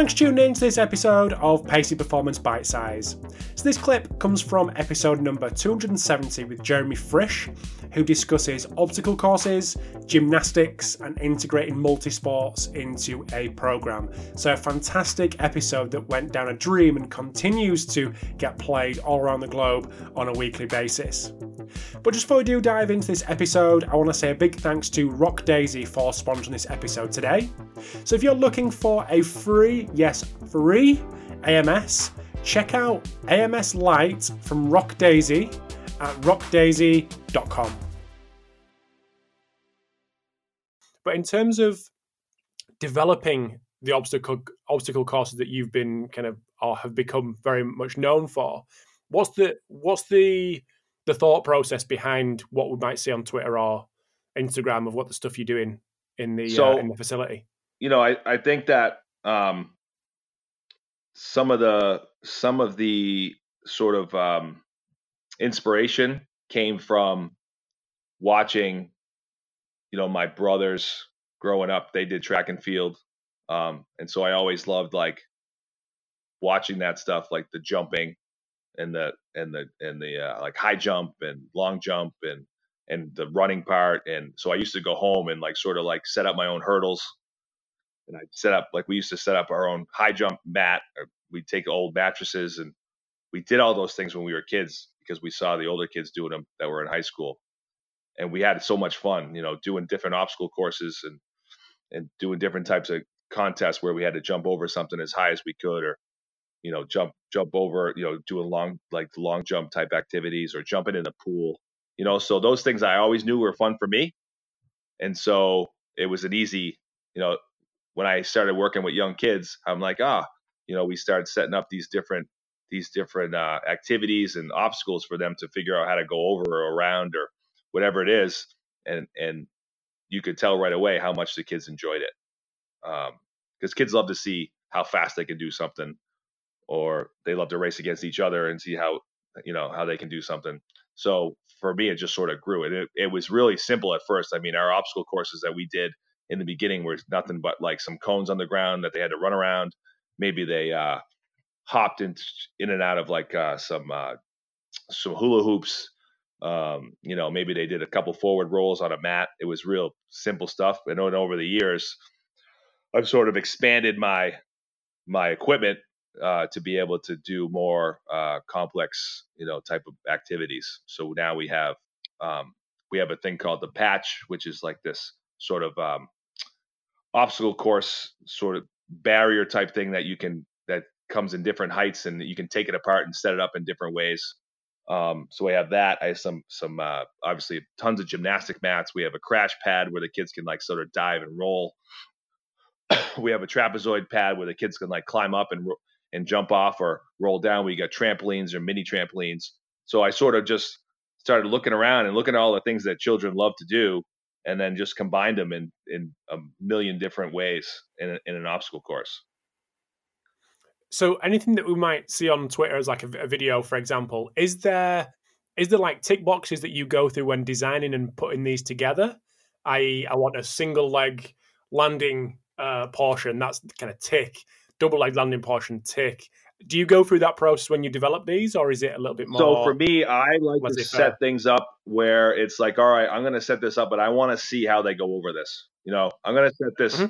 Thanks for tuning in to this episode of Pacey Performance Bite Size. So this clip comes from episode number 270 with Jeremy Frisch, who discusses obstacle courses, gymnastics and integrating multi-sports into a programme. So a fantastic episode that went down a dream and continues to get played all around the globe on a weekly basis. But just before we do dive into this episode, I want to say a big thanks to Rock Daisy for sponsoring this episode today. So if you're looking for a free AMS, check out AMS Lite from Rock Daisy at rockdaisy.com. But in terms of developing the obstacle courses that you've been kind of, or have become very much known for, what's the thought process behind what we might see on Twitter or Instagram of what the stuff you're doing in the facility? You know, I think that some of the sort of inspiration came from watching, you know, my brothers growing up. They did track and field, and so I always loved like watching that stuff, like the jumping and the like high jump and long jump and the running part. And so I used to go home and like sort of like set up my own hurdles, and I'd set up, like we used to set up our own high jump mat, or we'd take old mattresses, and we did all those things when we were kids because we saw the older kids doing them that were in high school, and we had so much fun, you know, doing different obstacle courses and doing different types of contests where we had to jump over something as high as we could, or you know, jump over, you know, doing long jump type activities, or jumping in the pool, you know. So those things I always knew were fun for me. And so it was an easy, you know, when I started working with young kids, I'm like, you know, we started setting up these different activities and obstacles for them to figure out how to go over or around or whatever it is. And you could tell right away how much the kids enjoyed it. 'Cause kids love to see how fast they can do something, or they love to race against each other and see how, you know, how they can do something. So for me, it just sort of grew. And it was really simple at first. I mean, our obstacle courses that we did in the beginning were nothing but like some cones on the ground that they had to run around. Maybe they hopped in and out of like some hula hoops. You know, maybe they did a couple forward rolls on a mat. It was real simple stuff. And over the years, I've sort of expanded my equipment to be able to do more complex, you know, type of activities. So now we have a thing called the patch, which is like this sort of obstacle course sort of barrier type thing that comes in different heights, and you can take it apart and set it up in different ways. So we have that. I have some obviously tons of gymnastic mats. We have a crash pad where the kids can like sort of dive and roll. We have a trapezoid pad where the kids can like climb up and jump off or roll down. We got trampolines or mini trampolines. So I sort of just started looking around and looking at all the things that children love to do, and then just combined them in a million different ways in an obstacle course. So anything that we might see on Twitter as like a video, for example, is there like tick boxes that you go through when designing and putting these together? I.e., I want a single leg landing portion, that's kind of tick. Double leg landing portion, tick. Do you go through that process when you develop these, or is it a little bit more? So for me, I like to set things up where it's like, all right, I'm going to set this up, but I want to see how they go over this. You know, I'm going to set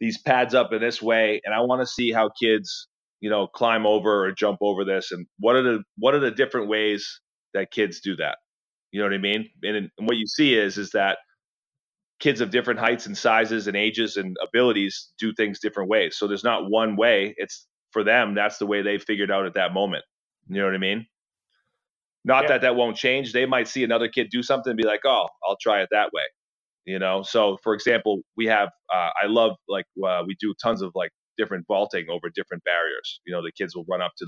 these pads up in this way, and I want to see how kids, you know, climb over or jump over this, and what are the different ways that kids do that. You know what I mean? And what you see is that kids of different heights and sizes and ages and abilities do things different ways. So there's not one way. It's for them. That's the way they figured out at that moment. You know what I mean? Not that won't change. They might see another kid do something and be like, oh, I'll try it that way. You know? So for example, we have, we do tons of like different vaulting over different barriers. You know, the kids will run up to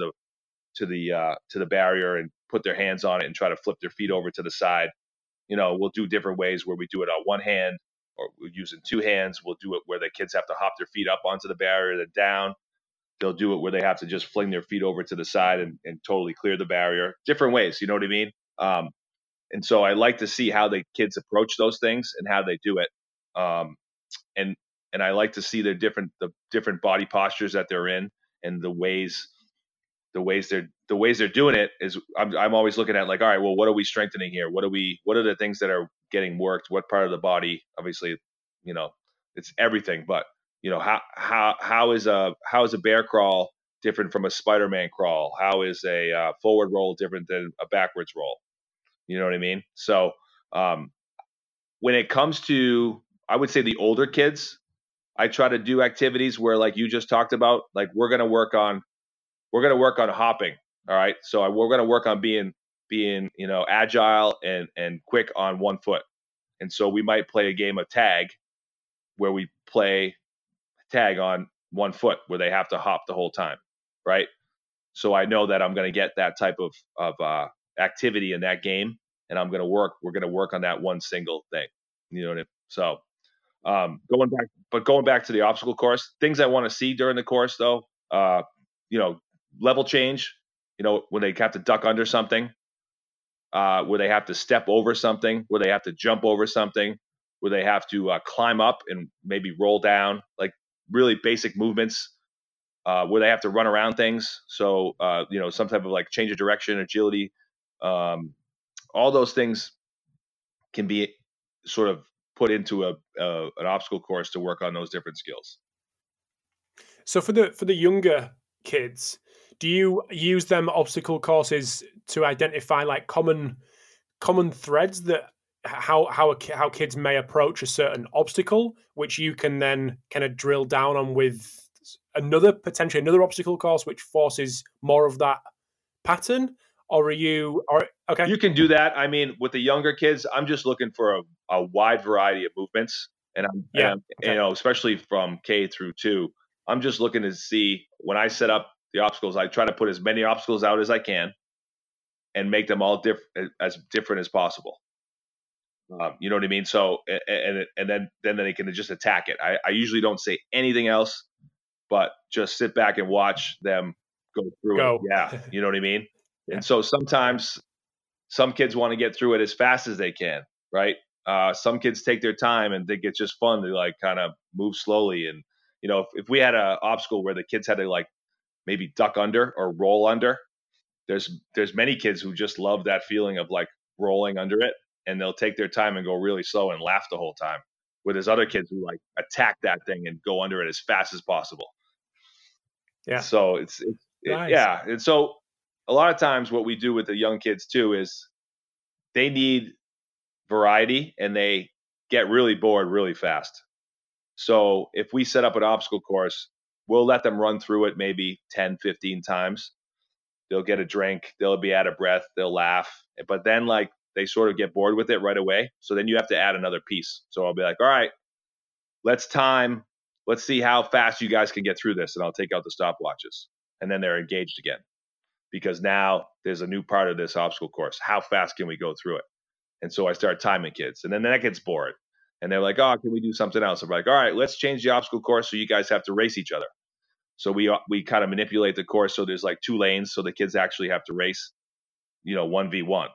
the barrier and put their hands on it and try to flip their feet over to the side. You know, we'll do different ways where we do it on one hand or we're using two hands. We'll do it where the kids have to hop their feet up onto the barrier, then down. They'll do it where they have to just fling their feet over to the side and totally clear the barrier. Different ways, you know what I mean? And so I like to see how the kids approach those things and how they do it. And I like to see their different body postures that they're in, and the ways they're doing it is I'm always looking at, like, all right, well, what are we strengthening here? What are the things that are getting worked? What part of the body? Obviously, you know, it's everything, but you know, how is a bear crawl different from a Spider-Man crawl? How is a forward roll different than a backwards roll? You know what I mean? So when it comes to, I would say, the older kids, I try to do activities where, like you just talked about, like we're going to work on hopping. All right. So we're going to work on being, you know, agile and quick on one foot. And so we might play a game of tag where we play tag on one foot, where they have to hop the whole time. Right. So I know that I'm going to get that type of activity in that game, and we're going to work on that one single thing. You know what I mean? So going back to the obstacle course, things I want to see during the course though, you know, level change, you know, when they have to duck under something, where they have to step over something, where they have to jump over something, where they have to climb up and maybe roll down, like really basic movements, where they have to run around things. So, you know, some type of like change of direction, agility, all those things can be sort of put into an obstacle course to work on those different skills. So for the younger kids, do you use them obstacle courses to identify like common threads that how kids may approach a certain obstacle, which you can then kind of drill down on with potentially another obstacle course, which forces more of that pattern? Okay. You can do that. I mean, with the younger kids, I'm just looking for a wide variety of movements, and you know, especially from K through 2, I'm just looking to see, when I set up the obstacles, I try to put as many obstacles out as I can and make them all as different as possible. You know what I mean? So, and then they can just attack it. I usually don't say anything else, but just sit back and watch them go through it. Yeah. You know what I mean? Yeah. And so sometimes some kids want to get through it as fast as they can. Right. Some kids take their time and think it's just fun to like kind of move slowly. And, you know, if we had an obstacle where the kids had to like maybe duck under or roll under, there's many kids who just love that feeling of like rolling under it, and they'll take their time and go really slow and laugh the whole time. Where there's other kids who like attack that thing and go under it as fast as possible. Yeah. So nice. Yeah. And so a lot of times what we do with the young kids too is they need variety and they get really bored really fast. So if we set up an obstacle course, we'll let them run through it maybe 10, 15 times. They'll get a drink. They'll be out of breath. They'll laugh. But then like they sort of get bored with it right away. So then you have to add another piece. So I'll be like, all right, let's see how fast you guys can get through this. And I'll take out the stopwatches. And then they're engaged again, because now there's a new part of this obstacle course. How fast can we go through it? And so I start timing kids, and then that gets bored. And they're like, oh, can we do something else? I'm like, all right, let's change the obstacle course so you guys have to race each other. So we kind of manipulate the course so there's like 2 lanes, so the kids actually have to race, you know, 1v1.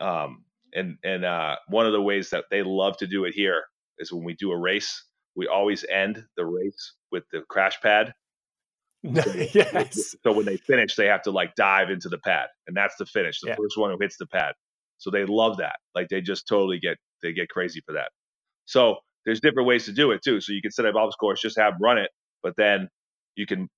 And one of the ways that they love to do it here is when we do a race, we always end the race with the crash pad. Yes. So when they finish, they have to like dive into the pad, and that's the finish. The first one who hits the pad. So they love that. Like they just totally get crazy for that. So there's different ways to do it too. So you can set up obstacle course, just have them run it, but then you can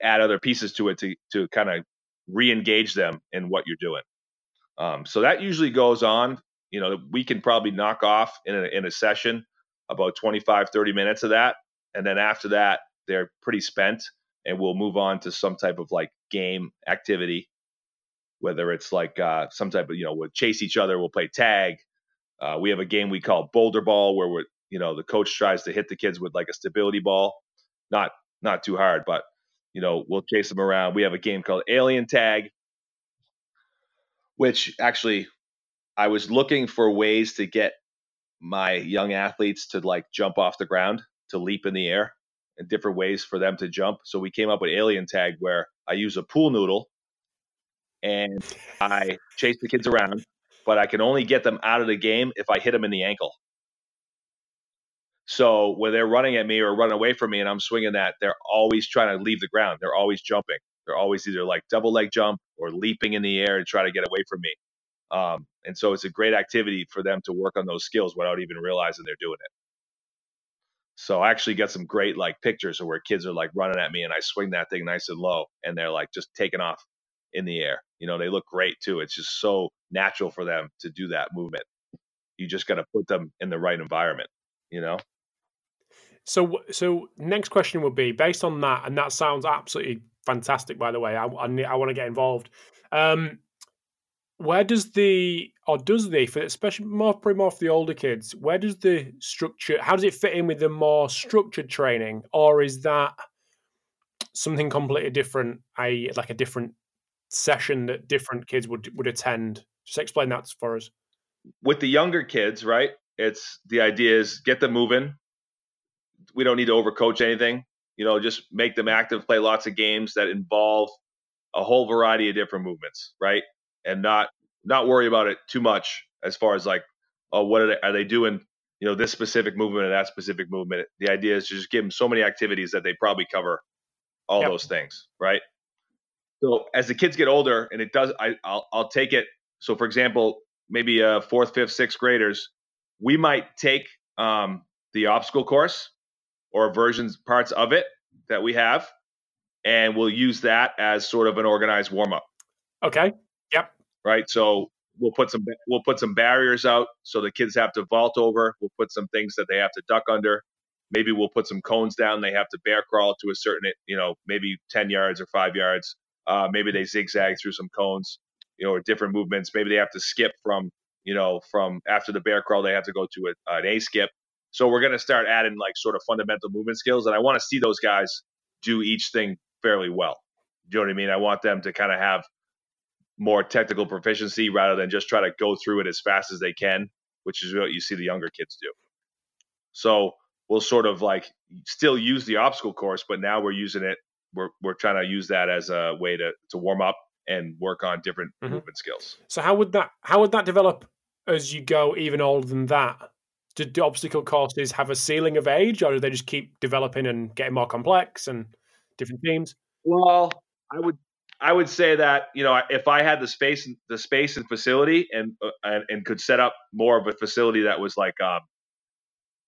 add other pieces to it to kind of re-engage them in what you're doing. So that usually goes on. You know, we can probably knock off in a session about 25, 30 minutes of that. And then after that, they're pretty spent, and we'll move on to some type of like game activity, whether it's like some type of, you know, we'll chase each other, we'll play tag. We have a game we call boulder ball, where we're, you know, the coach tries to hit the kids with like a stability ball, not too hard, but, you know, we'll chase them around. We have a game called alien tag, which actually I was looking for ways to get my young athletes to like jump off the ground, to leap in the air, and different ways for them to jump. So we came up with alien tag, where I use a pool noodle and I chase the kids around, but I can only get them out of the game if I hit them in the ankle. So when they're running at me or running away from me and I'm swinging that, they're always trying to leave the ground. They're always jumping. They're always either like double leg jump or leaping in the air and try to get away from me. And so it's a great activity for them to work on those skills without even realizing they're doing it. So I actually got some great like pictures of where kids are like running at me and I swing that thing nice and low and they're like just taking off in the air. You know, they look great too. It's just so natural for them to do that movement. You just got to put them in the right environment, you know? So next question would be based on that. And that sounds absolutely fantastic, by the way. I want to get involved. Where does especially probably more for the older kids, where does the structure, how does it fit in with the more structured training? Or is that something completely different, i.e. like a different session that different kids would attend? Just explain that for us. With the younger kids, right? It's the idea is get them moving. We don't need to overcoach anything, you know, just make them active, play lots of games that involve a whole variety of different movements, right? And not worry about it too much as far as like, oh, what are they doing? You know, this specific movement and that specific movement. The idea is to just give them so many activities that they probably cover all those things, right? So as the kids get older, and it does, I'll take it. So for example, maybe 4th, 5th, 6th graders, we might take the obstacle course or versions parts of it that we have, and we'll use that as sort of an organized warm up. Okay. Right. So we'll put some barriers out so the kids have to vault over. We'll put some things that they have to duck under. Maybe we'll put some cones down. They have to bear crawl to a certain, you know, maybe 10 yards or 5 yards. Maybe they zigzag through some cones, you know, or different movements. Maybe they have to skip from after the bear crawl, they have to go to an A skip. So we're going to start adding like sort of fundamental movement skills. And I want to see those guys do each thing fairly well. Do you know what I mean? I want them to kind of have more technical proficiency rather than just try to go through it as fast as they can, which is what you see the younger kids do. So we'll sort of like still use the obstacle course, but now we're using it. We're trying to use that as a way to warm up and work on different movement skills. So how would that develop as you go even older than that? Do obstacle courses have a ceiling of age, or do they just keep developing and getting more complex and different themes? Well, I would say that, you know, if I had the space and facility and could set up more of a facility that was like,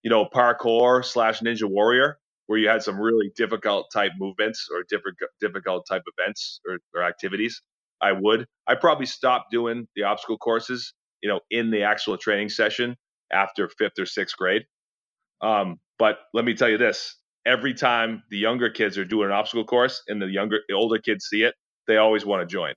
you know, parkour/Ninja Warrior, where you had some really difficult type movements or difficult type events or activities, I probably stopped doing the obstacle courses, you know, in the actual training session after 5th or 6th grade. But let me tell you this, every time the younger kids are doing an obstacle course and the older kids see it, they always want to join.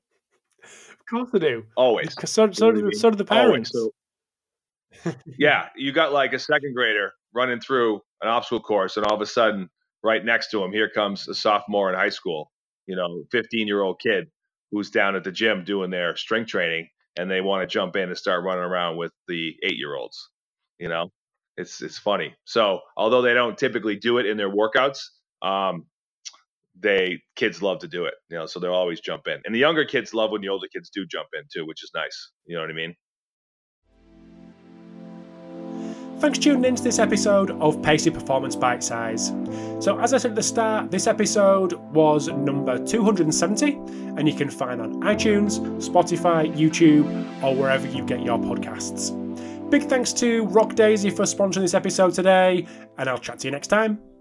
Of course they do. Always. So do the parents. So, yeah. You got like a 2nd grader running through an obstacle course and all of a sudden right next to him, here comes a sophomore in high school, you know, 15-year-old kid who's down at the gym doing their strength training, and they want to jump in and start running around with the 8-year-olds. You know, it's funny. So although they don't typically do it in their workouts, kids love to do it, you know, so they'll always jump in. And the younger kids love when the older kids do jump in too, which is nice. You know what I mean? Thanks for tuning into this episode of Pacey Performance Bite Size. So as I said at the start, this episode was number 270, and you can find on iTunes, Spotify, YouTube, or wherever you get your podcasts. Big thanks to Rock Daisy for sponsoring this episode today, and I'll chat to you next time.